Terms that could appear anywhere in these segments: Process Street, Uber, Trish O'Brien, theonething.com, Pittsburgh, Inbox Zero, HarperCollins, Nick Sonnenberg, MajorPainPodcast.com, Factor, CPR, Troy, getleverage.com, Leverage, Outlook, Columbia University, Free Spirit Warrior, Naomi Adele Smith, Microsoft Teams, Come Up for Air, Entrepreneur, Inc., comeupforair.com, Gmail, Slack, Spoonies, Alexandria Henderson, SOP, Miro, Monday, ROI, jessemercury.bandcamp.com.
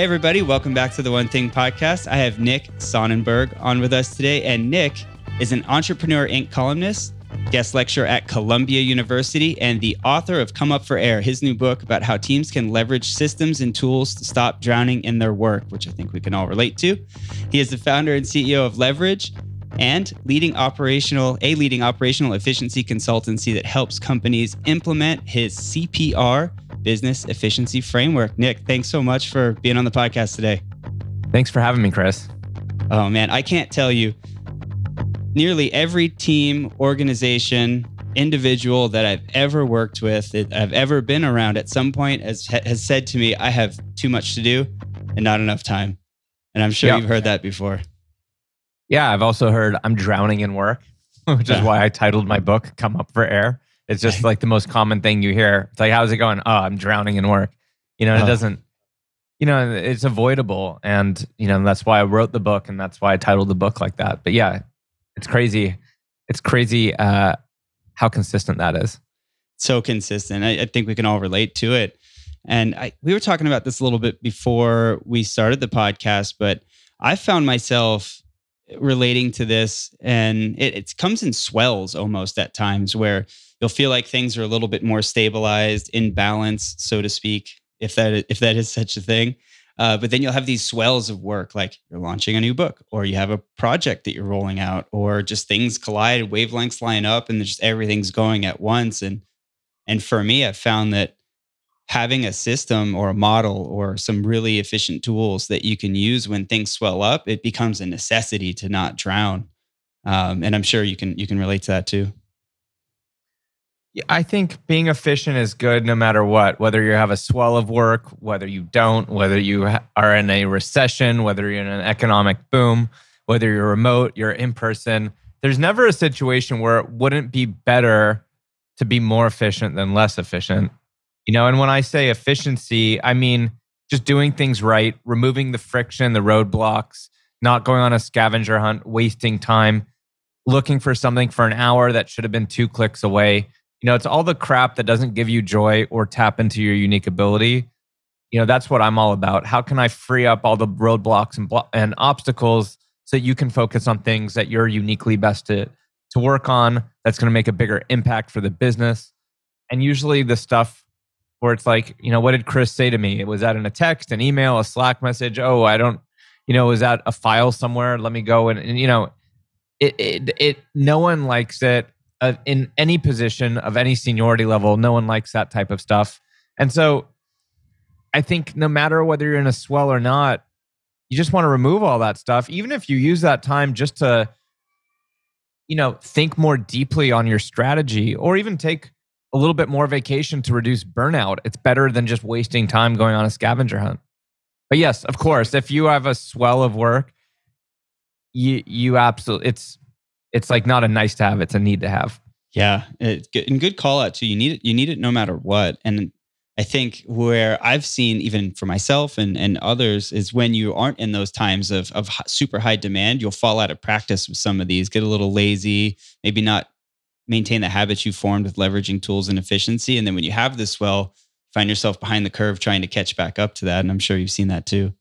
Hey, everybody. Welcome back to the One Thing podcast. I have Nick Sonnenberg on with us today. And Nick is an Entrepreneur, Inc. columnist, guest lecturer at Columbia University, and the author of Come Up for Air, his new book about how teams can leverage systems and tools to stop drowning in their work, which I think we can all relate to. He is the founder and CEO of Leverage, and leading operational efficiency consultancy that helps companies implement his CPR business efficiency framework. Nick, thanks so much for being on the podcast today. Thanks for having me, Chris. Oh man, I can't tell you. Nearly every team, organization, individual that I've ever worked with, that I've ever been around at some point has said to me, I have too much to do and not enough time. And I'm sure You've heard that before. Yeah, I've also heard I'm drowning in work, which is why I titled my book, Come Up for Air. It's just like the most common thing you hear. It's like, how's it going? Oh, I'm drowning in work. It doesn't, it's avoidable. And, that's why I wrote the book and that's why I titled the book like that. But yeah, it's crazy. It's crazy how consistent that is. So consistent. I think we can all relate to it. And we were talking about this a little bit before we started the podcast, but I found myself relating to this, and it comes in swells almost at times where you'll feel like things are a little bit more stabilized, in balance, so to speak, if that is such a thing. But then you'll have these swells of work, like you're launching a new book, or you have a project that you're rolling out, or just things collide, wavelengths line up, and just everything's going at once. And for me, I found that having a system or a model or some really efficient tools that you can use when things swell up, it becomes a necessity to not drown. And I'm sure you can relate to that too. Yeah, I think being efficient is good no matter what, whether you have a swell of work, whether you don't, whether you are in a recession, whether you're in an economic boom, whether you're remote, you're in person. There's never a situation where it wouldn't be better to be more efficient than less efficient. And when I say efficiency, I mean just doing things right, removing the friction, the roadblocks, not going on a scavenger hunt, wasting time, looking for something for an hour that should have been 2 clicks away. It's all the crap that doesn't give you joy or tap into your unique ability. That's what I'm all about. How can I free up all the roadblocks and obstacles so that you can focus on things that you're uniquely best to work on that's going to make a bigger impact for the business? And usually the stuff where it's like, what did Chris say to me? Was that in a text, an email, a Slack message? Oh, I don't, was that a file somewhere? Let me go. And it no one likes it in any position of any seniority level. No one likes that type of stuff. And so I think no matter whether you're in a swell or not, you just want to remove all that stuff. Even if you use that time just to, think more deeply on your strategy, or even take a little bit more vacation to reduce burnout. It's better than just wasting time going on a scavenger hunt. But yes, of course, if you have a swell of work, you absolutely, it's like not a nice to have, it's a need to have. Yeah, and good call out too. You need it no matter what. And I think where I've seen, even for myself and others, is when you aren't in those times of super high demand, you'll fall out of practice with some of these, get a little lazy, maybe not maintain the habits you formed with leveraging tools and efficiency. And then when you have this swell, find yourself behind the curve trying to catch back up to that. And I'm sure you've seen that too.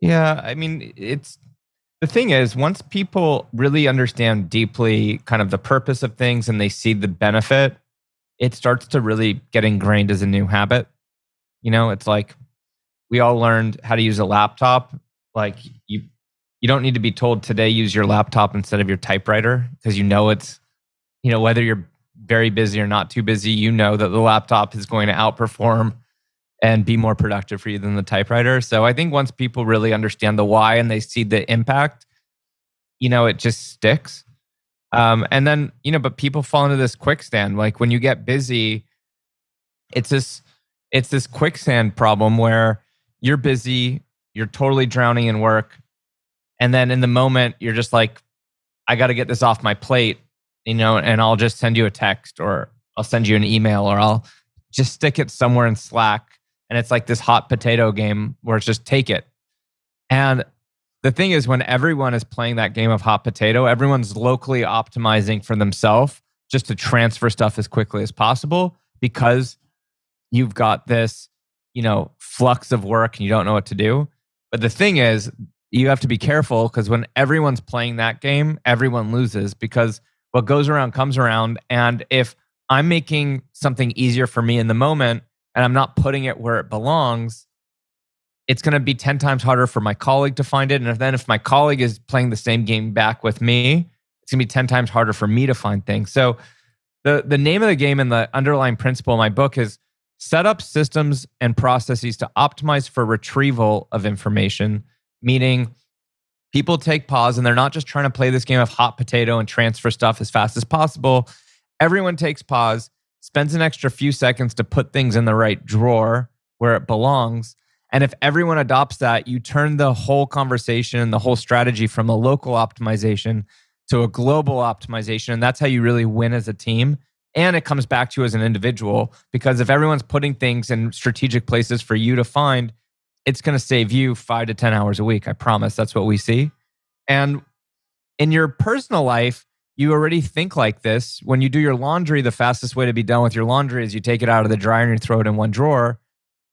Yeah. I mean, the thing is, once people really understand deeply kind of the purpose of things and they see the benefit, it starts to really get ingrained as a new habit. It's like we all learned how to use a laptop. Like you don't need to be told today, use your laptop instead of your typewriter, because it's whether you're very busy or not too busy, that the laptop is going to outperform and be more productive for you than the typewriter. So I think once people really understand the why and they see the impact, it just sticks. And then, but people fall into this quicksand. Like when you get busy, it's this quicksand problem where you're busy, you're totally drowning in work. And then in the moment, you're just like, I got to get this off my plate. And I'll just send you a text, or I'll send you an email, or I'll just stick it somewhere in Slack. And it's like this hot potato game where it's just take it. And the thing is, when everyone is playing that game of hot potato, everyone's locally optimizing for themselves just to transfer stuff as quickly as possible, because you've got this, you know, flux of work and you don't know what to do. But the thing is, you have to be careful because when everyone's playing that game, everyone loses because what goes around comes around. And if I'm making something easier for me in the moment and I'm not putting it where it belongs, it's going to be 10 times harder for my colleague to find it. And then if my colleague is playing the same game back with me, it's going to be 10 times harder for me to find things. So the name of the game and the underlying principle in my book is set up systems and processes to optimize for retrieval of information, meaning people take pause and they're not just trying to play this game of hot potato and transfer stuff as fast as possible. Everyone takes pause, spends an extra few seconds to put things in the right drawer where it belongs. And if everyone adopts that, you turn the whole conversation, the whole strategy from a local optimization to a global optimization. And that's how you really win as a team. And it comes back to you as an individual, because if everyone's putting things in strategic places for you to find, it's going to save you 5 to 10 hours a week. I promise. That's what we see. And in your personal life, you already think like this. When you do your laundry, the fastest way to be done with your laundry is you take it out of the dryer and you throw it in one drawer.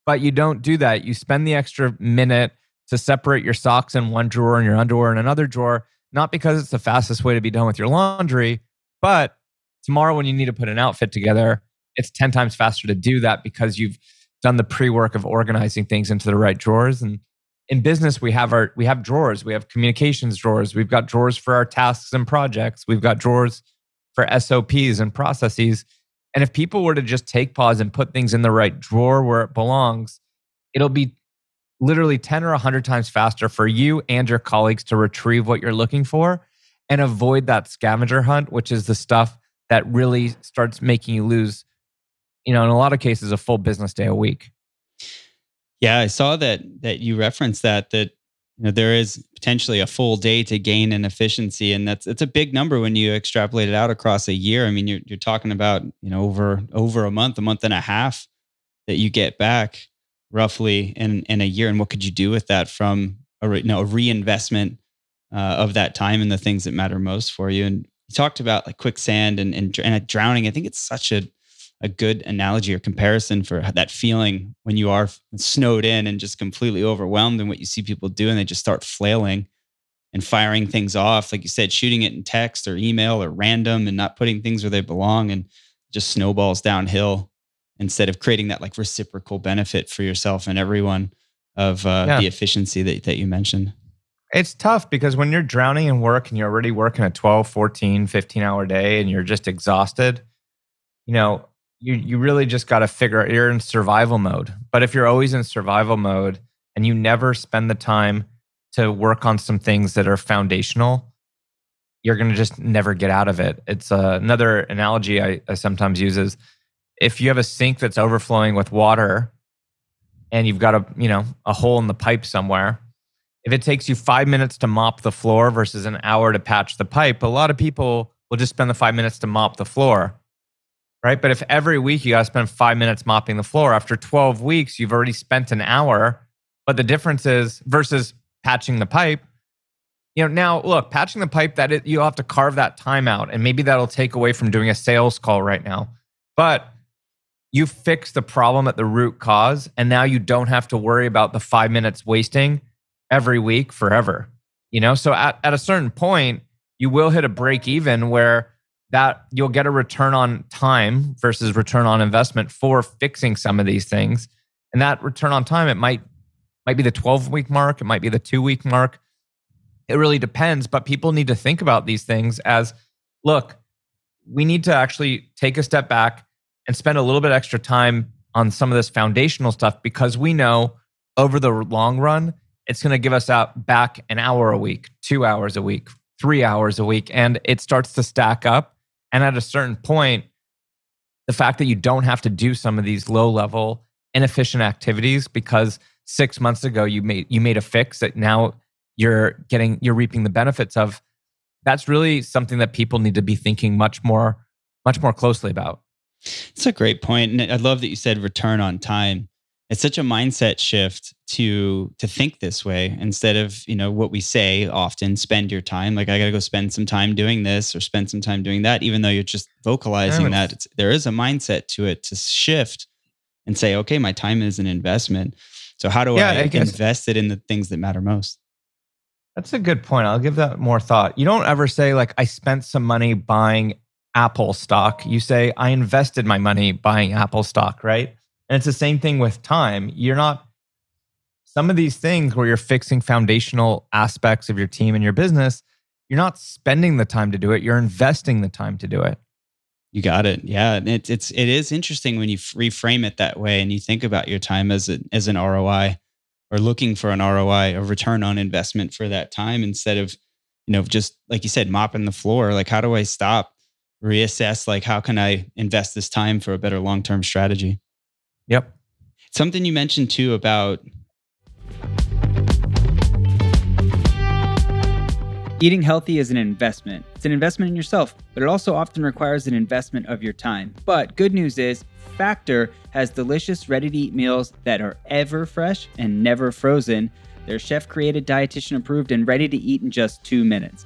But you don't do that. You spend the extra minute to separate your socks in one drawer and your underwear in another drawer, not because it's the fastest way to be done with your laundry, but tomorrow when you need to put an outfit together, it's 10 times faster to do that because you've done the pre-work of organizing things into the right drawers. And in business, we have drawers. We have communications drawers. We've got drawers for our tasks and projects. We've got drawers for SOPs and processes. And if people were to just take pause and put things in the right drawer where it belongs, it'll be literally 10 or 100 times faster for you and your colleagues to retrieve what you're looking for and avoid that scavenger hunt, which is the stuff that really starts making you lose, you know, in a lot of cases, a full business day a week. Yeah, I saw that you referenced that you know, there is potentially a full day to gain in efficiency, and it's a big number when you extrapolate it out across a year. I mean, you're talking about, you know, over a month and a half that you get back roughly in a year. And what could you do with that from a reinvestment of that time in the things that matter most for you? And you talked about like quicksand and drowning. I think it's such a good analogy or comparison for that feeling when you are snowed in and just completely overwhelmed, and what you see people do, and they just start flailing and firing things off. Like you said, shooting it in text or email or random and not putting things where they belong, and just snowballs downhill instead of creating that like reciprocal benefit for yourself and everyone of the efficiency that you mentioned. It's tough because when you're drowning in work and you're already working a 12, 14, 15 hour day and you're just exhausted, you know, You really just got to figure out you're in survival mode. But if you're always in survival mode and you never spend the time to work on some things that are foundational, you're going to just never get out of it. It's another analogy I sometimes use is if you have a sink that's overflowing with water and you've got a hole in the pipe somewhere, if it takes you 5 minutes to mop the floor versus an hour to patch the pipe, a lot of people will just spend the 5 minutes to mop the floor. Right? But if every week you got to spend 5 minutes mopping the floor, after 12 weeks, you've already spent an hour. But the difference is versus patching the pipe, you know, now look, patching the pipe, that you'll have to carve that time out. And maybe that'll take away from doing a sales call right now. But you fix the problem at the root cause. And now you don't have to worry about the 5 minutes wasting every week forever. You know, so at a certain point, you will hit a break even where that you'll get a return on time versus return on investment for fixing some of these things. And that return on time, it might be the 12-week mark, it might be the 2-week mark. It really depends, but people need to think about these things as, look, we need to actually take a step back and spend a little bit extra time on some of this foundational stuff because we know over the long run, it's going to give us out back an hour a week, 2 hours a week, 3 hours a week, and it starts to stack up. And at a certain point, the fact that you don't have to do some of these low-level, inefficient activities because 6 months ago you made a fix that now you're reaping the benefits of, that's really something that people need to be thinking much more closely about. It's a great point, and I love that you said return on time. It's such a mindset shift to think this way instead of, you know, what we say often, spend your time. Like, I got to go spend some time doing this or spend some time doing that, even though you're just vocalizing that. There is a mindset to it to shift and say, okay, my time is an investment. So how do I invest it in the things that matter most? That's a good point. I'll give that more thought. You don't ever say like, I spent some money buying Apple stock. You say, I invested my money buying Apple stock, right? And it's the same thing with time. You're not, some of these things where you're fixing foundational aspects of your team and your business, you're not spending the time to do it. You're investing the time to do it. You got it. Yeah. And it is interesting when you reframe it that way and you think about your time as an ROI, or looking for an ROI, a return on investment for that time, instead of, you know, just like you said, mopping the floor. Like, how do I stop, reassess, like how can I invest this time for a better long-term strategy? Yep. Something you mentioned too about eating healthy is an investment. It's an investment in yourself, but it also often requires an investment of your time. But good news is Factor has delicious, ready-to-eat meals that are ever fresh and never frozen. They're chef-created, dietitian-approved, and ready to eat in just 2 minutes.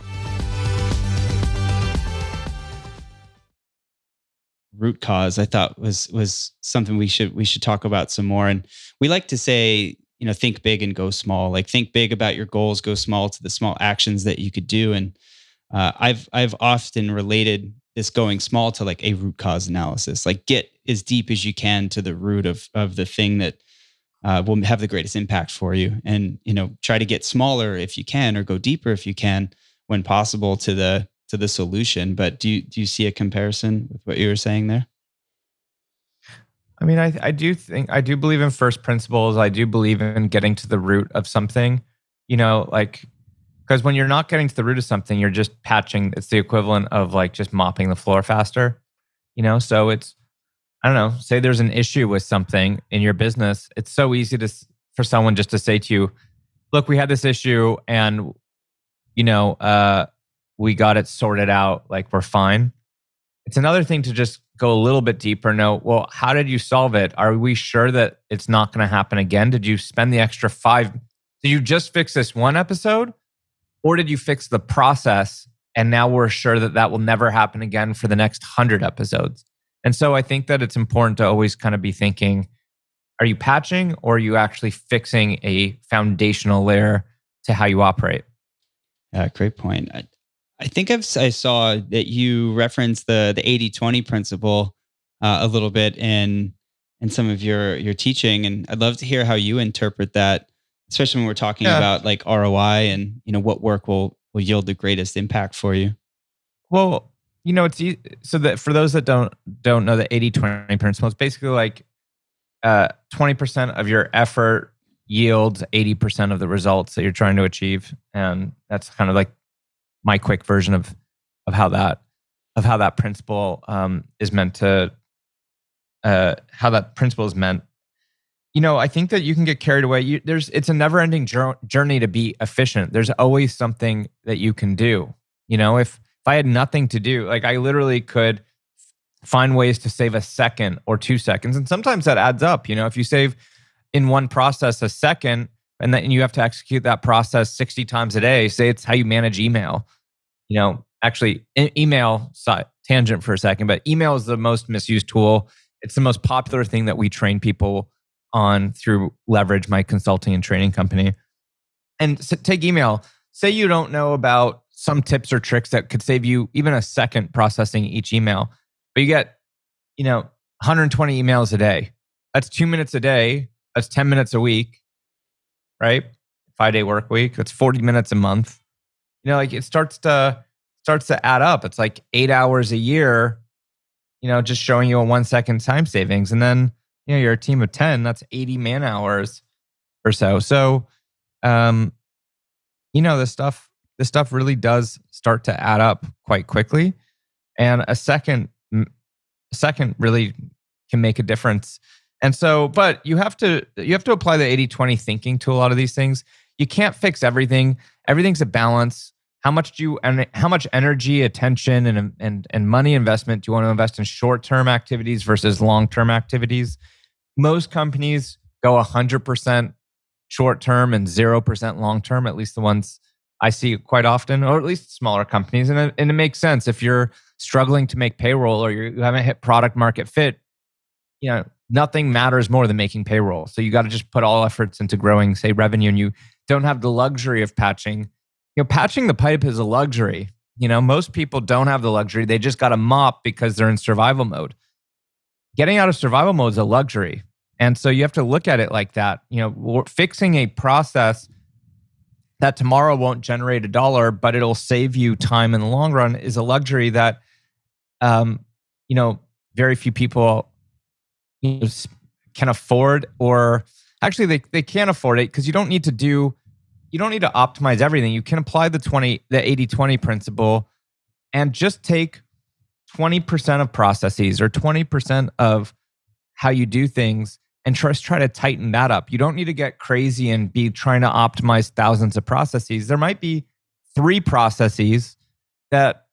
Root cause, I thought was something we should talk about some more. And we like to say, you know, think big and go small. Like, think big about your goals, go small to the small actions that you could do. And I've often related this going small to like a root cause analysis. Like, get as deep as you can to the root of the thing that will have the greatest impact for you. And, you know, try to get smaller if you can, or go deeper if you can when possible to the solution. But do you see a comparison with what you were saying there? I mean, I do believe in first principles. I do believe in getting to the root of something, you know, like, because when you're not getting to the root of something, you're just patching. It's the equivalent of like just mopping the floor faster, you know? So it's, I don't know, say there's an issue with something in your business. It's so easy for someone just to say to you, look, we had this issue and, you know, we got it sorted out, like we're fine. It's another thing to just go a little bit deeper, know, well, how did you solve it? Are we sure that it's not going to happen again? Did you spend the extra did you just fix this one episode? Or did you fix the process and now we're sure that will never happen again for the next 100 episodes? And so I think that it's important to always kind of be thinking, are you patching or are you actually fixing a foundational layer to how you operate? Great point. I think I saw that you referenced the 80-20 principle a little bit in some of your teaching, and I'd love to hear how you interpret that, especially when we're talking about like ROI and, you know, what work will yield the greatest impact for you. Well, you know, it's so that for those that don't know the 80-20 principle, it's basically like 20% of your effort yields 80% of the results that you're trying to achieve, and that's kind of like my quick version of how that principle is meant to how that principle is meant. You know, I think that you can get carried away. It's a never-ending journey to be efficient. There's always something that you can do. You know, if I had nothing to do, like I literally could find ways to save a second or 2 seconds, and sometimes that adds up. You know, if you save in one process a second, and then you have to execute that process 60 times a day. Say it's how you manage email. You know, actually, email, tangent for a second, but email is the most misused tool. It's the most popular thing that we train people on through Leverage, my consulting and training company. And so take email. Say you don't know about some tips or tricks that could save you even a second processing each email, but you get, you know, 120 emails a day. That's 2 minutes a day. That's 10 minutes a week. Right? 5-day work week. It's 40 minutes a month. You know, like it starts to add up. It's like 8 hours a year, you know, just showing you a 1 second time savings. And then, you know, you're a team of 10, that's 80 man hours or so. So, you know, this stuff really does start to add up quite quickly. And a second really can make a difference. And so, but you have to apply the 80-20 thinking to a lot of these things. You can't fix everything. Everything's a balance. How much energy, attention, and money investment do you want to invest in short-term activities versus long-term activities? Most companies go 100% short-term and 0% long-term, at least the ones I see quite often, or at least smaller companies. And it makes sense. If you're struggling to make payroll, or you haven't hit product market fit, you know, nothing matters more than making payroll. So you got to just put all efforts into growing, say, revenue, and you don't have the luxury of patching. You know, patching the pipe is a luxury. You know, most people don't have the luxury. They just got a mop because they're in survival mode. Getting out of survival mode is a luxury. And so you have to look at it like that. You know, fixing a process that tomorrow won't generate $1, but it'll save you time in the long run is a luxury that, you know, very few people can afford, or actually they can't afford it, because you don't need to optimize everything. You can apply the 80-20 principle and just take 20% of processes or 20% of how you do things and try to tighten that up. You don't need to get crazy and be trying to optimize thousands of processes. There might be 3 processes that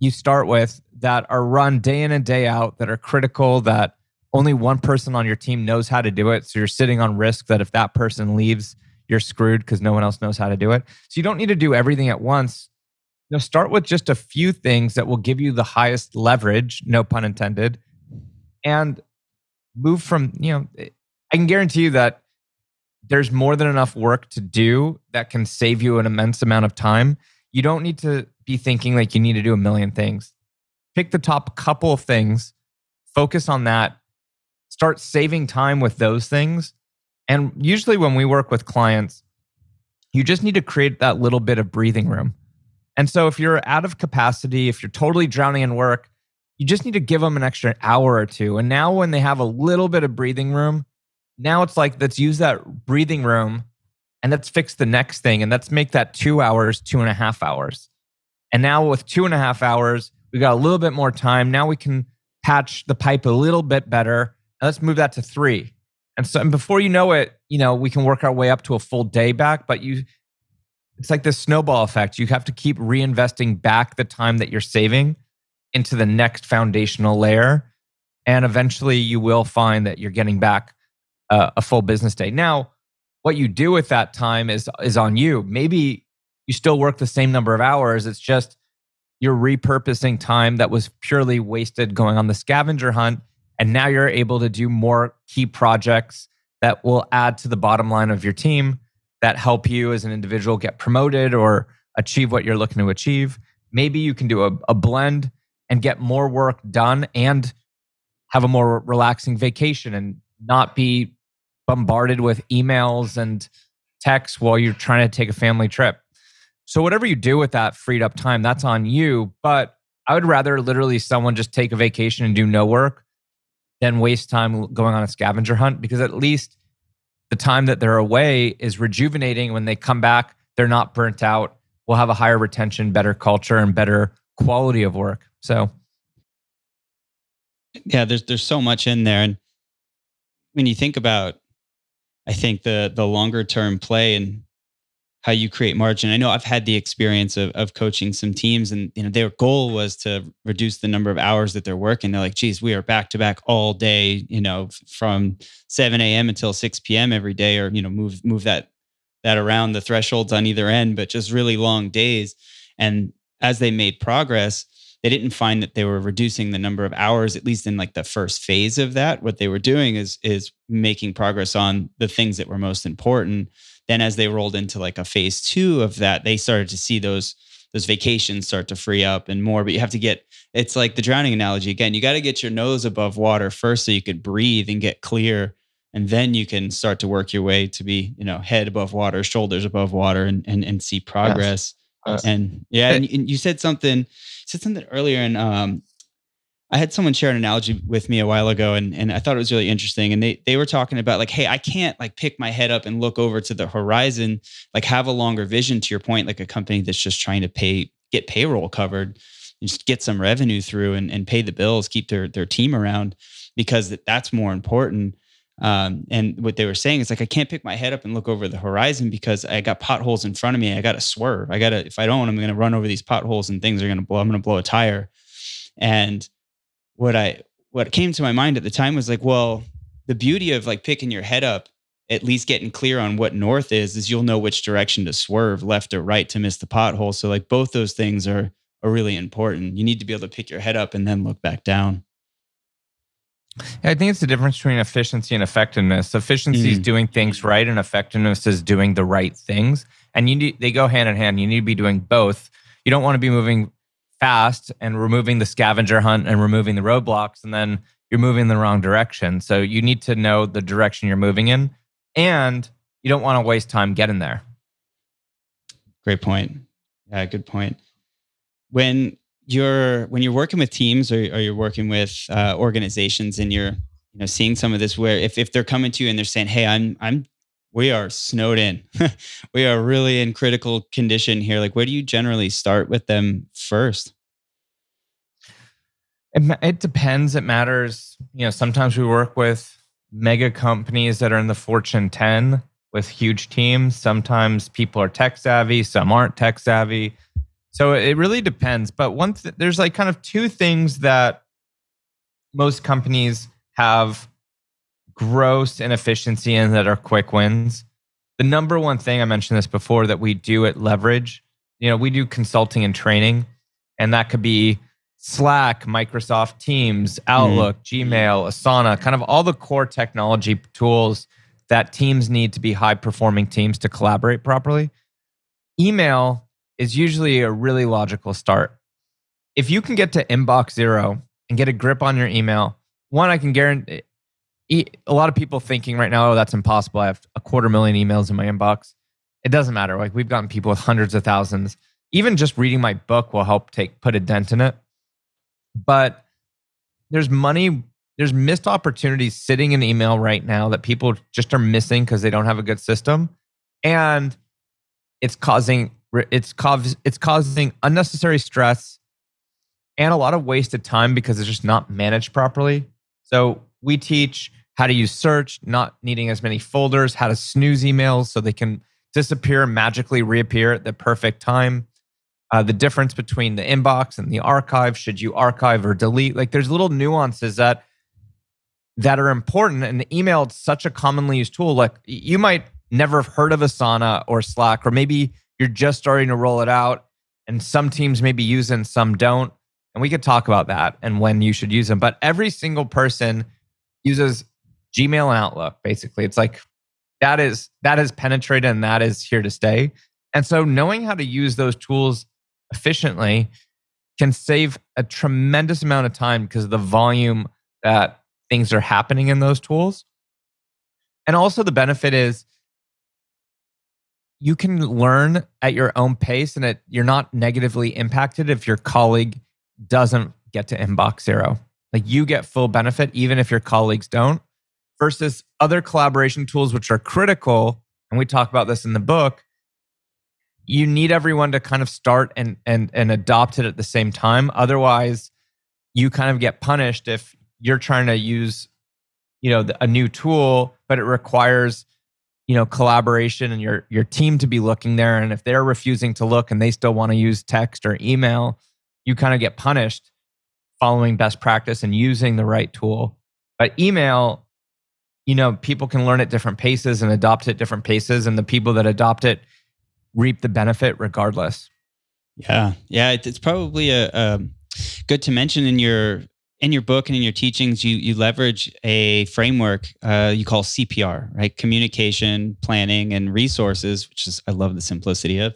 you start with that are run day in and day out, that are critical, that only one person on your team knows how to do it. So you're sitting on risk that if that person leaves, you're screwed because no one else knows how to do it. So you don't need to do everything at once. You know, start with just a few things that will give you the highest leverage, no pun intended, and move from, you know, I can guarantee you that there's more than enough work to do that can save you an immense amount of time. You don't need to be thinking like you need to do a million things. Pick the top couple of things, focus on that, start saving time with those things. And usually when we work with clients, you just need to create that little bit of breathing room. And so if you're out of capacity, if you're totally drowning in work, you just need to give them an extra hour or two. And now when they have a little bit of breathing room, now it's like, let's use that breathing room and let's fix the next thing. And let's make that 2 hours, 2.5 hours. And now with 2.5 hours, we got a little bit more time. Now we can patch the pipe a little bit better. Now let's move that to 3. And so, and before you know it, you know, we can work our way up to a full day back, but it's like this snowball effect. You have to keep reinvesting back the time that you're saving into the next foundational layer. And eventually you will find that you're getting back a full business day. Now, what you do with that time is on you. Maybe you still work the same number of hours. It's just you're repurposing time that was purely wasted going on the scavenger hunt. And now you're able to do more key projects that will add to the bottom line of your team, that help you as an individual get promoted or achieve what you're looking to achieve. Maybe you can do a blend and get more work done and have a more relaxing vacation and not be bombarded with emails and texts while you're trying to take a family trip. So whatever you do with that freed up time, that's on you. But I would rather literally someone just take a vacation and do no work than waste time going on a scavenger hunt, because at least the time that they're away is rejuvenating. When they come back, they're not burnt out. We'll have a higher retention, better culture, and better quality of work. So yeah, there's so much in there. And when you think about, I think the longer term play and how you create margin, I know I've had the experience of coaching some teams, and you know, their goal was to reduce the number of hours that they're working. They're like, geez, we are back to back all day, you know, from 7 a.m. until 6 p.m. every day, or, you know, move that around the thresholds on either end, but just really long days. And as they made progress, they didn't find that they were reducing the number of hours, at least in like the first phase of that. What they were doing is making progress on the things that were most important. Then as they rolled into like a phase 2 of that, they started to see those vacations start to free up and more. But you have to get, it's like the drowning analogy again, you got to get your nose above water first so you could breathe and get clear. And then you can start to work your way to be, you know, head above water, shoulders above water, and see progress. Yes. And you said something earlier, and I had someone share an analogy with me a while ago, and I thought it was really interesting. And they were talking about like, hey, I can't like pick my head up and look over to the horizon, like have a longer vision, to your point, like a company that's just trying to get payroll covered and just get some revenue through and pay the bills, keep their team around, because that's more important. And what they were saying is like, I can't pick my head up and look over the horizon because I got potholes in front of me. I got to swerve. If I don't, I'm going to run over these potholes and things are going to blow. I'm going to blow a tire. And what came to my mind at the time was like, well, the beauty of like picking your head up, at least getting clear on what north is you'll know which direction to swerve, left or right, to miss the pothole. So like both those things are really important. You need to be able to pick your head up and then look back down. I think it's the difference between efficiency and effectiveness. Efficiency is doing things right, and effectiveness is doing the right things. And they go hand in hand. You need to be doing both. You don't want to be moving fast and removing the scavenger hunt and removing the roadblocks, and then you're moving in the wrong direction. So you need to know the direction you're moving in, and you don't want to waste time getting there. Great point. Yeah, good point. When you're working with teams or you're working with organizations, and you're seeing some of this, where if they're coming to you and they're saying, "Hey, we are snowed in, we are really in critical condition here," like where do you generally start with them first? It depends. It matters. Sometimes we work with mega companies that are in the Fortune 10 with huge teams. Sometimes people are tech savvy. Some aren't tech savvy. So it really depends. But there's like kind of two things that most companies have gross inefficiency in that are quick wins. The number one thing, I mentioned this before, that we do at Leverage, we do consulting and training, and that could be Slack, Microsoft Teams, Outlook, Gmail, Asana, kind of all the core technology tools that teams need to be high-performing teams to collaborate properly. Email is usually a really logical start. If you can get to inbox zero and get a grip on your email, one, I can guarantee a lot of people thinking right now, oh, that's impossible. I have 250,000 emails in my inbox. It doesn't matter. Like, we've gotten people with hundreds of thousands. Even just reading my book will help put a dent in it. But there's missed opportunities sitting in email right now that people just are missing because they don't have a good system. And it's causing unnecessary stress and a lot of wasted time because it's just not managed properly. So we teach how to use search, not needing as many folders, how to snooze emails so they can disappear and magically reappear at the perfect time. The difference between the inbox and the archive, should you archive or delete? Like, there's little nuances that are important. And the email is such a commonly used tool. Like, you might never have heard of Asana or Slack, or maybe you're just starting to roll it out, and some teams maybe use them, some don't. And we could talk about that and when you should use them. But every single person uses Gmail and Outlook, basically. It's like that is penetrated and that is here to stay. And so knowing how to use those tools efficiently can save a tremendous amount of time because of the volume that things are happening in those tools. And also the benefit is, you can learn at your own pace, and you're not negatively impacted if your colleague doesn't get to inbox zero. Like, you get full benefit even if your colleagues don't, versus other collaboration tools, which are critical. And we talk about this in the book. You need everyone to kind of start and adopt it at the same time. Otherwise, you kind of get punished if you're trying to use, a new tool, but it requires collaboration and your team to be looking there. And if they're refusing to look and they still want to use text or email, you kind of get punished following best practice and using the right tool. But email, people can learn at different paces and adopt at different paces. And the people that adopt it reap the benefit regardless. Yeah. Yeah. It's probably good to mention in your book and in your teachings, you leverage a framework you call CPR, right? Communication, planning, and resources, which is, I love the simplicity of.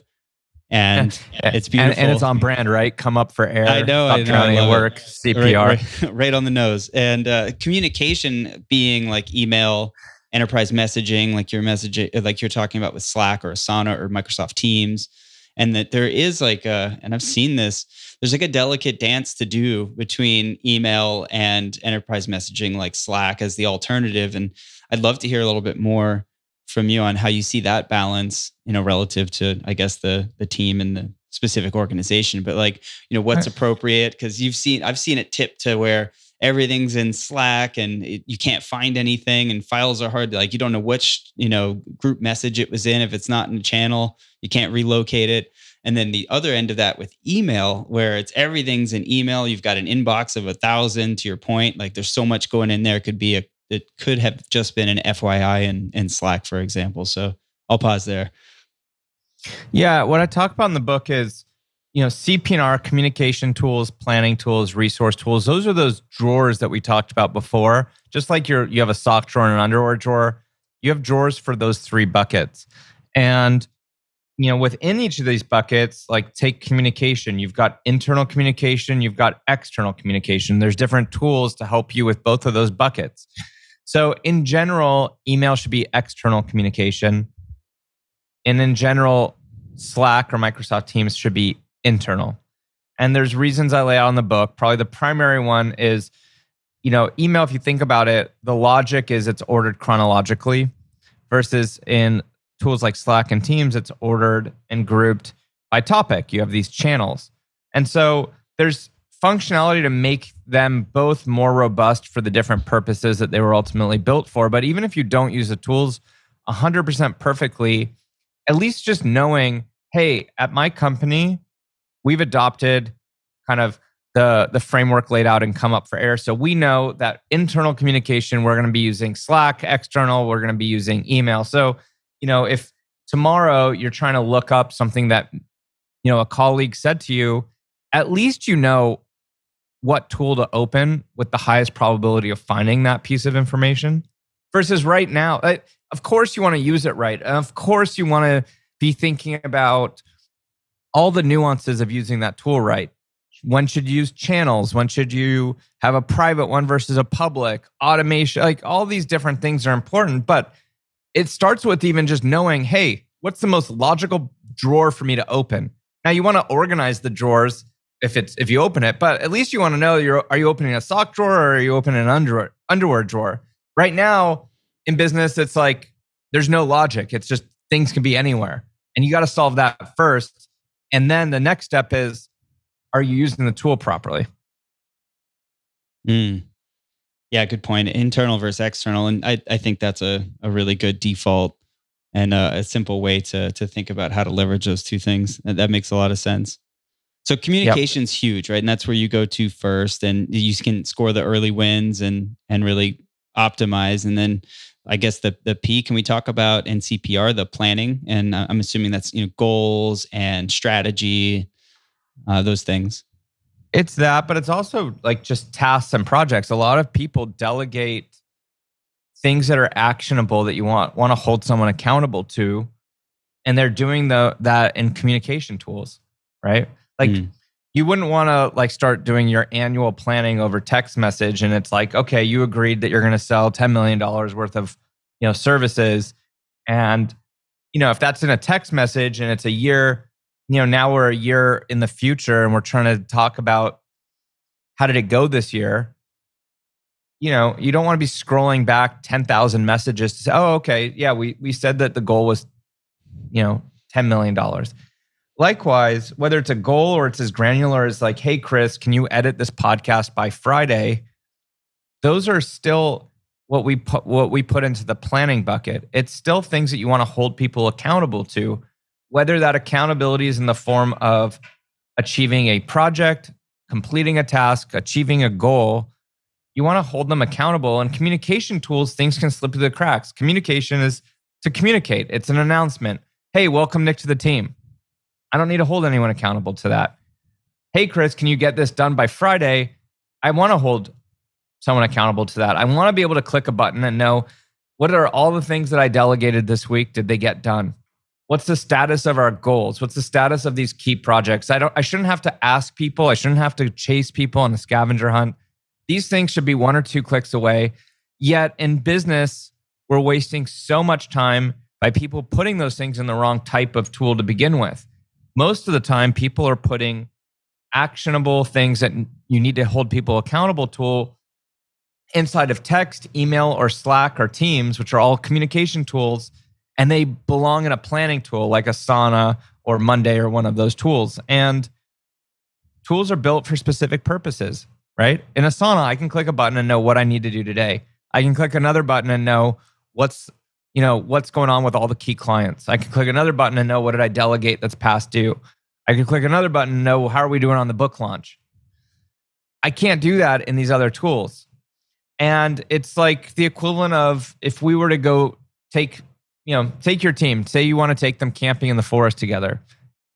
And it's beautiful. And it's on brand, right? Come up for air. I know. I love work, it. CPR. Right on the nose. And communication being like email, enterprise messaging, like you're talking about with Slack or Asana or Microsoft Teams. And that there is and I've seen this, there's like a delicate dance to do between email and enterprise messaging like Slack as the alternative. And I'd love to hear a little bit more from you on how you see that balance, you know, relative to, I guess, the team and the specific organization, but like, you know, what's appropriate? Because I've seen it tip to where everything's in Slack and you can't find anything and files are hard to, like, you don't know which, you know, group message it was in. If it's not in the channel, you can't relocate it. And then the other end of that with email, where it's everything's in email, you've got an inbox of 1,000, to your point, like there's so much going in there. It could have just been an FYI in Slack, for example. So I'll pause there. Yeah, what I talk about in the book is, you know, CPR, communication tools, planning tools, resource tools. Those are those drawers that we talked about before. Just like you have a sock drawer and an underwear drawer, you have drawers for those three buckets. And, you know, within each of these buckets, like take communication, you've got internal communication, you've got external communication. There's different tools to help you with both of those buckets. So in general, email should be external communication. And in general, Slack or Microsoft Teams should be internal. And there's reasons I lay out in the book. Probably the primary one is, you know, email, if you think about it, the logic is it's ordered chronologically versus in tools like Slack and Teams, it's ordered and grouped by topic. You have these channels. And so there's functionality to make them both more robust for the different purposes that they were ultimately built for. But even if you don't use the tools 100% perfectly, at least just knowing, hey, at my company, we've adopted kind of the framework laid out in Come Up for Air. So we know that internal communication, we're going to be using Slack, external, we're going to be using email. So, you know, if tomorrow you're trying to look up something that, you know, a colleague said to you, at least you know what tool to open with the highest probability of finding that piece of information versus right now. Of course, you want to use it right. And of course, you want to be thinking about all the nuances of using that tool right. When should you use channels? When should you have a private one versus a public? Automation, like all these different things are important. But it starts with even just knowing, hey, what's the most logical drawer for me to open? Now, you want to organize the drawers if you open it, but at least you want to know, are you opening a sock drawer or are you opening an underwear drawer? Right now, in business, it's like there's no logic. It's just things can be anywhere. And you got to solve that first. And then the next step is, are you using the tool properly? Yeah, good point. Internal versus external. And I think that's a really good default and a simple way to think about how to leverage those two things. And that makes a lot of sense. So communication's huge, right? And that's where you go to first and you can score the early wins and really optimize. And then I guess the P, can we talk about in CPR, the planning? And I'm assuming that's, you know, goals and strategy, those things. It's that, but it's also like just tasks and projects. A lot of people delegate things that are actionable that you want to hold someone accountable to. And they're doing that in communication tools, right? Like you wouldn't want to like start doing your annual planning over text message. And it's like, okay, you agreed that you're going to sell $10 million worth of, you know, services. And, you know, if that's in a text message and it's a year, you know, now we're a year in the future and we're trying to talk about how did it go this year? You know, you don't want to be scrolling back 10,000 messages to say, oh, okay, yeah, we said that the goal was, you know, $10 million. Likewise, whether it's a goal or it's as granular as like, hey, Chris, can you edit this podcast by Friday? Those are still what we put into the planning bucket. It's still things that you want to hold people accountable to, whether that accountability is in the form of achieving a project, completing a task, achieving a goal. You want to hold them accountable. And communication tools, things can slip through the cracks. Communication is to communicate. It's an announcement. Hey, welcome Nick to the team. I don't need to hold anyone accountable to that. Hey, Chris, can you get this done by Friday? I want to hold someone accountable to that. I want to be able to click a button and know, what are all the things that I delegated this week? Did they get done? What's the status of our goals? What's the status of these key projects? I shouldn't have to ask people. I shouldn't have to chase people on a scavenger hunt. These things should be one or two clicks away. Yet in business, we're wasting so much time by people putting those things in the wrong type of tool to begin with. Most of the time, people are putting actionable things that you need to hold people accountable tool inside of text, email, or Slack or Teams, which are all communication tools, and they belong in a planning tool like Asana or Monday or one of those tools. And tools are built for specific purposes, right? In Asana, I can click a button and know what I need to do today. I can click another button and know what's going on with all the key clients. I can click another button and know what did I delegate that's past due. I can click another button and know how are we doing on the book launch. I can't do that in these other tools. And it's like the equivalent of if we were to go take your team, say you want to take them camping in the forest together.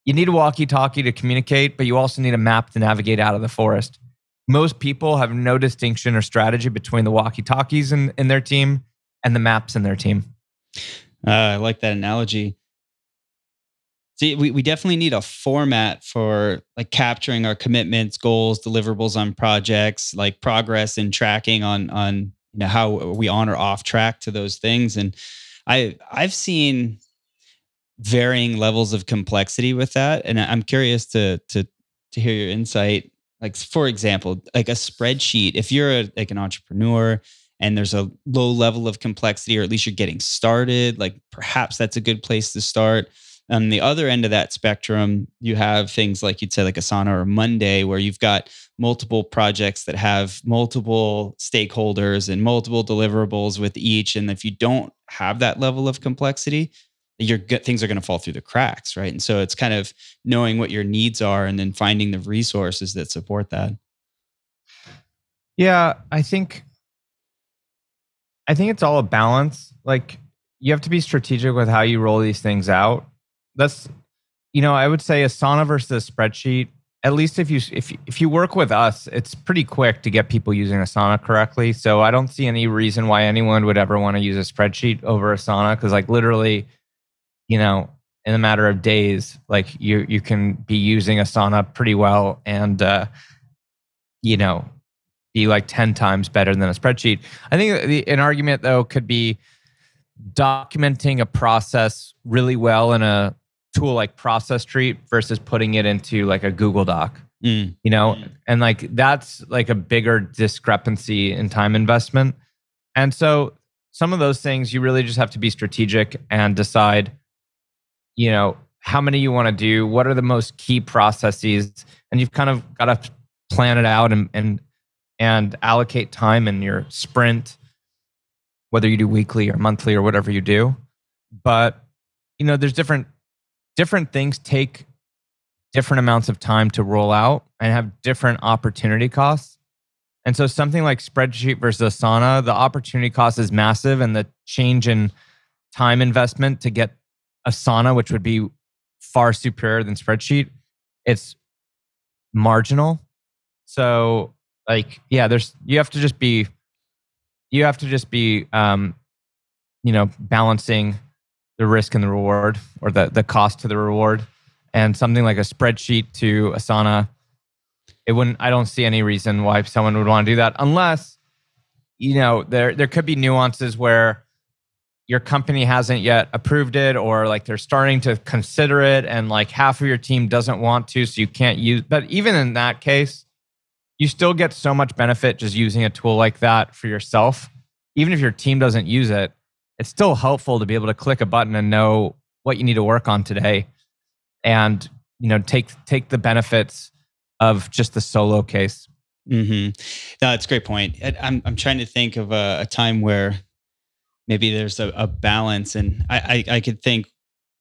You need a walkie-talkie to communicate, but you also need a map to navigate out of the forest. Most people have no distinction or strategy between the walkie-talkies in their team and the maps in their team. I like that analogy. See, we definitely need a format for like capturing our commitments, goals, deliverables on projects, like progress and tracking on how are we on or off track to those things. And I've seen varying levels of complexity with that, and I'm curious to hear your insight. Like, for example, like a spreadsheet. If you're like an entrepreneur and there's a low level of complexity, or at least you're getting started, like perhaps that's a good place to start. On the other end of that spectrum, you have things like you'd say like Asana or Monday, where you've got multiple projects that have multiple stakeholders and multiple deliverables with each. And if you don't have that level of complexity, things are going to fall through the cracks, right? And so it's kind of knowing what your needs are and then finding the resources that support that. Yeah, I think it's all a balance. Like, you have to be strategic with how you roll these things out. That's, I would say Asana versus a spreadsheet. At least if you work with us, it's pretty quick to get people using Asana correctly. So I don't see any reason why anyone would ever want to use a spreadsheet over Asana, because like literally, in a matter of days, like you can be using Asana pretty well and, be like 10 times better than a spreadsheet. I think an argument though could be documenting a process really well in a tool like Process Street versus putting it into like a Google Doc, and like that's like a bigger discrepancy in time investment. And so some of those things you really just have to be strategic and decide, how many you want to do, what are the most key processes, and you've kind of got to plan it out and allocate time in your sprint, whether you do weekly or monthly or whatever you do. But, there's different things take different amounts of time to roll out and have different opportunity costs. And so something like spreadsheet versus Asana, the opportunity cost is massive, and the change in time investment to get Asana, which would be far superior than spreadsheet, it's marginal. So like, yeah, you have to just be balancing the risk and the reward, or the cost to the reward. And something like a spreadsheet to Asana, I don't see any reason why someone would want to do that, unless, there could be nuances where your company hasn't yet approved it, or like they're starting to consider it and like half of your team doesn't want to, so you can't use. But even in that case, you still get so much benefit just using a tool like that for yourself. Even if your team doesn't use it, it's still helpful to be able to click a button and know what you need to work on today, and take the benefits of just the solo case. Mm-hmm. No, that's a great point. I'm trying to think of a time where maybe there's a balance, and I could think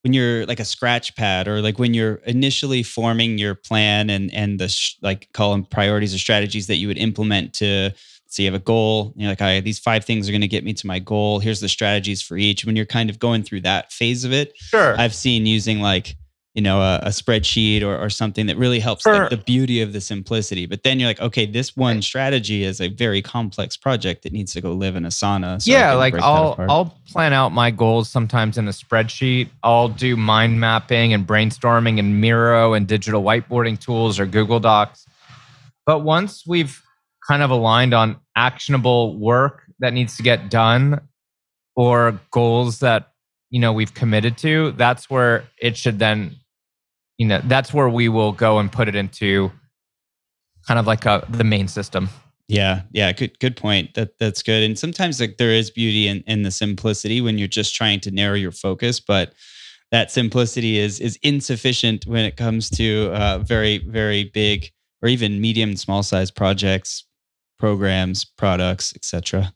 when you're like a scratch pad, or like when you're initially forming your plan and the like call them priorities or strategies that you would implement to. So you have a goal, these 5 things are going to get me to my goal. Here's the strategies for each. When you're kind of going through that phase of it, sure, I've seen using like, a spreadsheet or something that really helps, sure, like the beauty of the simplicity. But then you're like, okay, this one strategy is a very complex project that needs to go live in Asana. So yeah, like I'll plan out my goals sometimes in a spreadsheet. I'll do mind mapping and brainstorming and Miro and digital whiteboarding tools or Google Docs. But once we've kind of aligned on actionable work that needs to get done or goals that, we've committed to, that's where we will go and put it into kind of like the main system. Yeah. Good point. That's good. And sometimes like there is beauty in the simplicity when you're just trying to narrow your focus, but that simplicity is insufficient when it comes to very, very big or even medium and small size projects, programs, products, etc.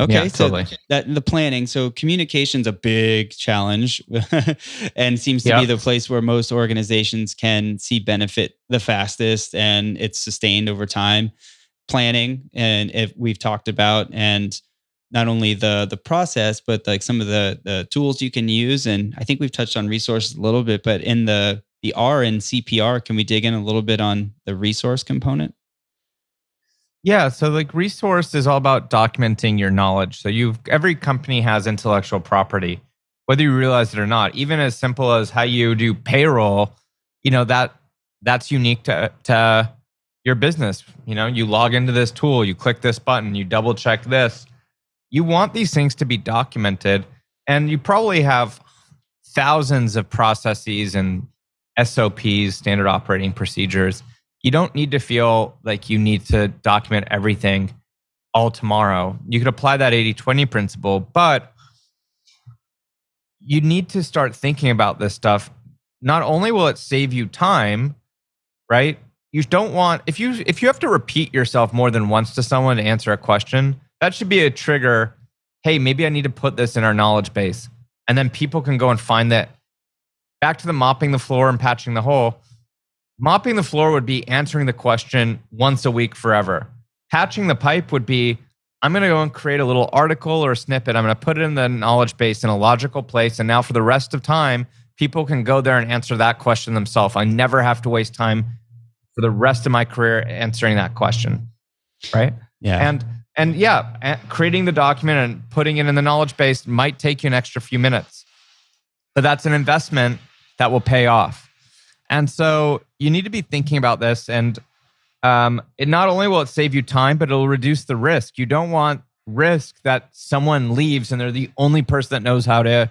Okay, yeah, so totally. That the planning. So communication's a big challenge and seems to be the place where most organizations can see benefit the fastest, and it's sustained over time. Planning, and if we've talked about, and not only the process, but like some of the tools you can use. And I think we've touched on resources a little bit, but in the R in CPR, can we dig in a little bit on the resource component? Yeah. So like resource is all about documenting your knowledge. So every company has intellectual property, whether you realize it or not. Even as simple as how you do payroll, that's unique to your business. You log into this tool, you click this button, you double check this. You want these things to be documented, and you probably have thousands of processes and SOPs, standard operating procedures. You don't need to feel like you need to document everything all tomorrow. You could apply that 80-20 principle, but you need to start thinking about this stuff. Not only will it save you time, right? You don't want, if you have to repeat yourself more than once to someone to answer a question, that should be a trigger. Hey, maybe I need to put this in our knowledge base. And then people can go and find that. Back to the mopping the floor and patching the hole. Mopping the floor would be answering the question once a week forever. Patching the pipe would be, I'm going to go and create a little article or a snippet. I'm going to put it in the knowledge base in a logical place. And now for the rest of time, people can go there and answer that question themselves. I never have to waste time for the rest of my career answering that question, right? Yeah. And creating the document and putting it in the knowledge base might take you an extra few minutes, but that's an investment that will pay off. And so you need to be thinking about this, and it not only will it save you time, but it'll reduce the risk. You don't want risk that someone leaves and they're the only person that knows how to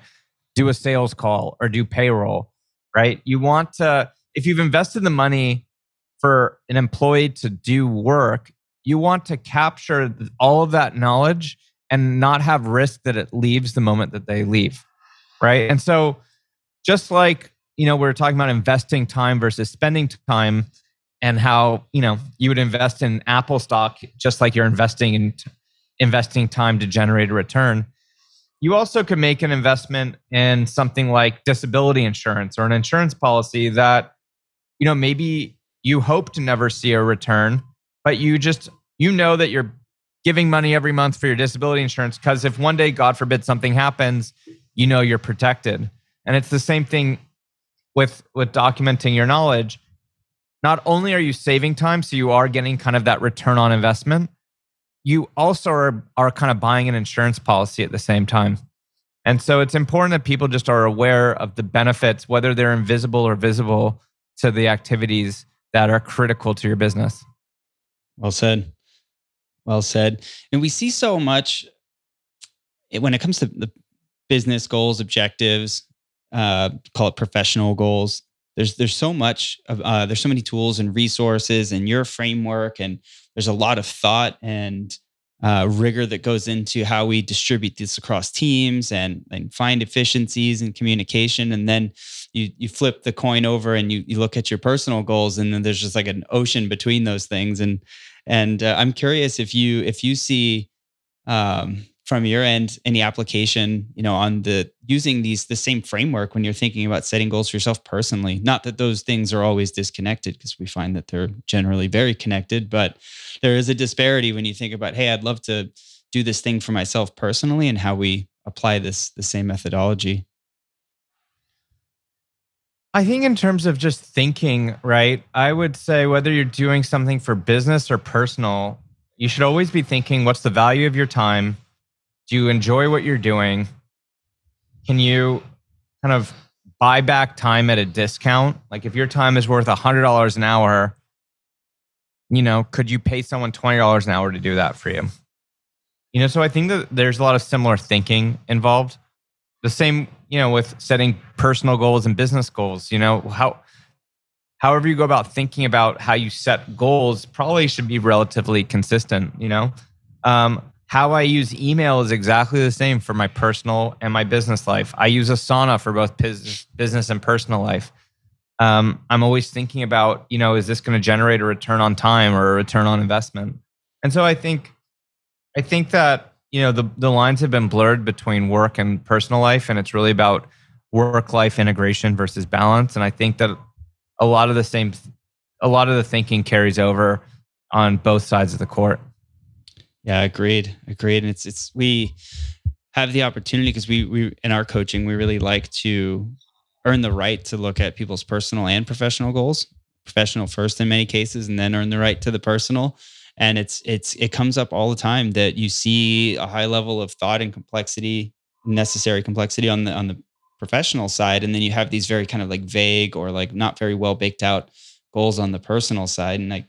do a sales call or do payroll, right? You want to, if you've invested the money for an employee to do work, you want to capture all of that knowledge and not have risk that it leaves the moment that they leave, right? And so just like, we're talking about investing time versus spending time, and how, you would invest in Apple stock just like you're investing time to generate a return. You also could make an investment in something like disability insurance or an insurance policy that, maybe you hope to never see a return, but you just, that you're giving money every month for your disability insurance, because if one day, God forbid, something happens, you're protected. And it's the same thing with documenting your knowledge. Not only are you saving time, so you are getting kind of that return on investment, you also are kind of buying an insurance policy at the same time. And so it's important that people just are aware of the benefits, whether they're invisible or visible, to the activities that are critical to your business. Well said. And we see so much when it comes to the business goals, objectives, call it professional goals. There's so much of, there's so many tools and resources and your framework, and there's a lot of thought and rigor that goes into how we distribute this across teams and find efficiencies in communication. And then you flip the coin over and you look at your personal goals, and then there's just like an ocean between those things. And I'm curious if you see, from your end, any application, on using the same framework when you're thinking about setting goals for yourself personally. Not that those things are always disconnected, because we find that they're generally very connected, but there is a disparity when you think about, hey, I'd love to do this thing for myself personally, and how we apply the same methodology. I think in terms of just thinking, right, I would say whether you're doing something for business or personal, you should always be thinking, what's the value of your time? Do you enjoy what you're doing? Can you kind of buy back time at a discount? Like if your time is worth $100 an hour, could you pay someone $20 an hour to do that for you? So I think that there's a lot of similar thinking involved. The same, with setting personal goals and business goals, how however you go about thinking about how you set goals probably should be relatively consistent, you know? How I use email is exactly the same for my personal and my business life. I use Asana for both business and personal life. I'm always thinking about, you know, is this going to generate a return on time or a return on investment? And so I think that, you know, the lines have been blurred between work and personal life, and it's really about work-life integration versus balance. And I think that a lot of the thinking carries over on both sides of the court. Yeah, agreed. And it's we have the opportunity because we in our coaching, we really like to earn the right to look at people's personal and professional goals, professional first in many cases, and then earn the right to the personal. And it comes up all the time that you see a high level of thought and complexity, necessary complexity on the professional side. And then you have these very kind of like vague or like not very well baked out goals on the personal side. And like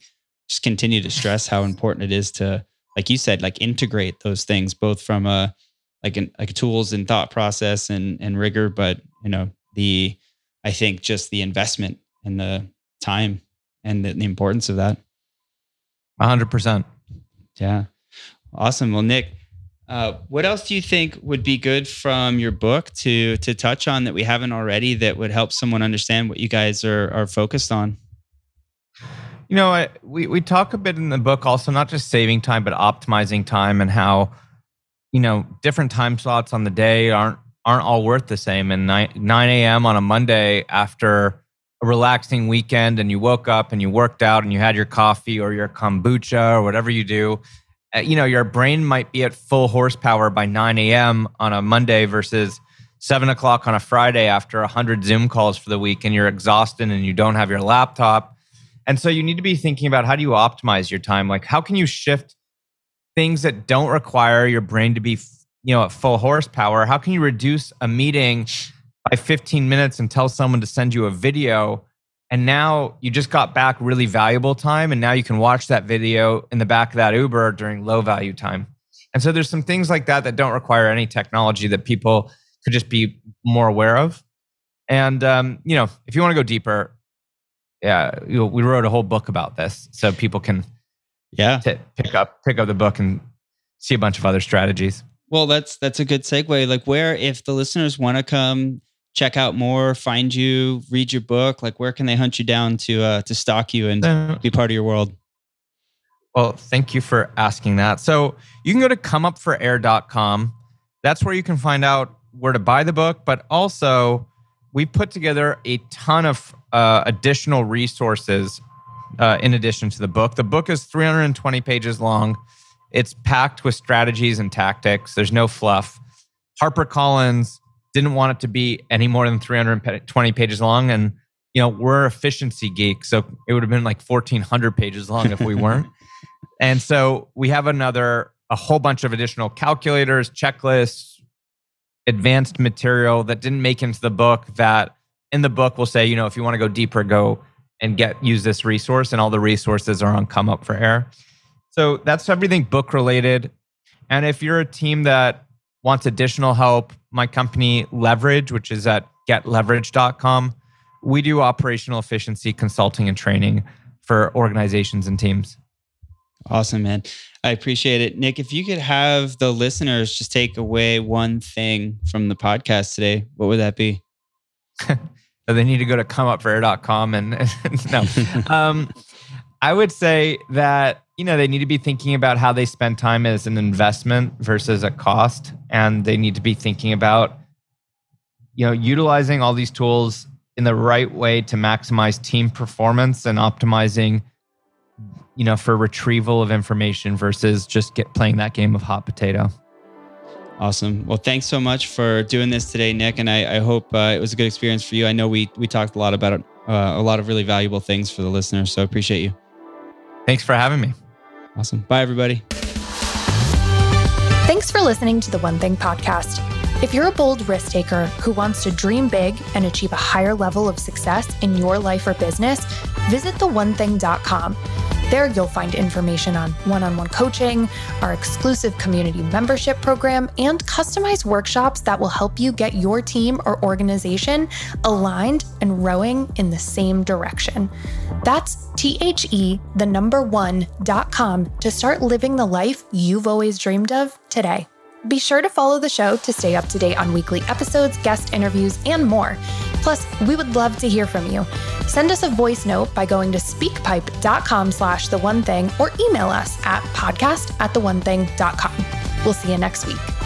just continue to stress how important it is to, like you said, like integrate those things both from a like tools and thought process and rigor, but you know, I think just the investment and the time and the importance of that. 100%. Yeah. Awesome. Well, Nick, what else do you think would be good from your book to touch on that we haven't already that would help someone understand what you guys are focused on? You know, we talk a bit in the book also, not just saving time, but optimizing time and how, you know, different time slots on the day aren't all worth the same. And 9 a.m. on a Monday after a relaxing weekend and you woke up and you worked out and you had your coffee or your kombucha or whatever you do, you know, your brain might be at full horsepower by 9 a.m. on a Monday versus 7 o'clock on a Friday after 100 Zoom calls for the week and you're exhausted and you don't have your laptop. And so you need to be thinking about how do you optimize your time? Like how can you shift things that don't require your brain to be, you know, at full horsepower? How can you reduce a meeting by 15 minutes and tell someone to send you a video? And now you just got back really valuable time. And now you can watch that video in the back of that Uber during low value time. And so there's some things like that that don't require any technology that people could just be more aware of. And, you know, if you want to go deeper, yeah, we wrote a whole book about this so people can pick up the book and see a bunch of other strategies. Well, that's a good segue. Like where, if the listeners want to come check out more, find you, read your book, like where can they hunt you down to stalk you and be part of your world? Well, thank you for asking that. So you can go to comeupforair.com. That's where you can find out where to buy the book, but also we put together a ton of additional resources in addition to the book. The book is 320 pages long. It's packed with strategies and tactics. There's no fluff. HarperCollins didn't want it to be any more than 320 pages long. And, you know, we're efficiency geeks. So it would have been like 1,400 pages long if we weren't. And so we have a whole bunch of additional calculators, checklists, advanced material that didn't make into the book that in the book will say, you know, if you want to go deeper, go and use this resource. And all the resources are on Come Up for Air. So that's everything book related. And if you're a team that wants additional help, my company Leverage, which is at getleverage.com, we do operational efficiency consulting and training for organizations and teams. Awesome, man. I appreciate it. Nick, if you could have the listeners just take away one thing from the podcast today, what would that be? They need to go to comeupforair.com and no. I would say that, you know, they need to be thinking about how they spend time as an investment versus a cost. And they need to be thinking about, you know, utilizing all these tools in the right way to maximize team performance and optimizing, you know, for retrieval of information versus just playing that game of hot potato. Awesome. Well, thanks so much for doing this today, Nick. And I hope it was a good experience for you. I know we talked a lot about a lot of really valuable things for the listeners. So appreciate you. Thanks for having me. Awesome. Bye, everybody. Thanks for listening to the One Thing Podcast. If you're a bold risk taker who wants to dream big and achieve a higher level of success in your life or business, visit theonething.com. There you'll find information on one-on-one coaching, our exclusive community membership program, and customized workshops that will help you get your team or organization aligned and rowing in the same direction. That's THE1.com to start living the life you've always dreamed of today. Be sure to follow the show to stay up to date on weekly episodes, guest interviews, and more. Plus, we would love to hear from you. Send us a voice note by going to speakpipe.com/theonething or email us at podcast@theonething.com. We'll see you next week.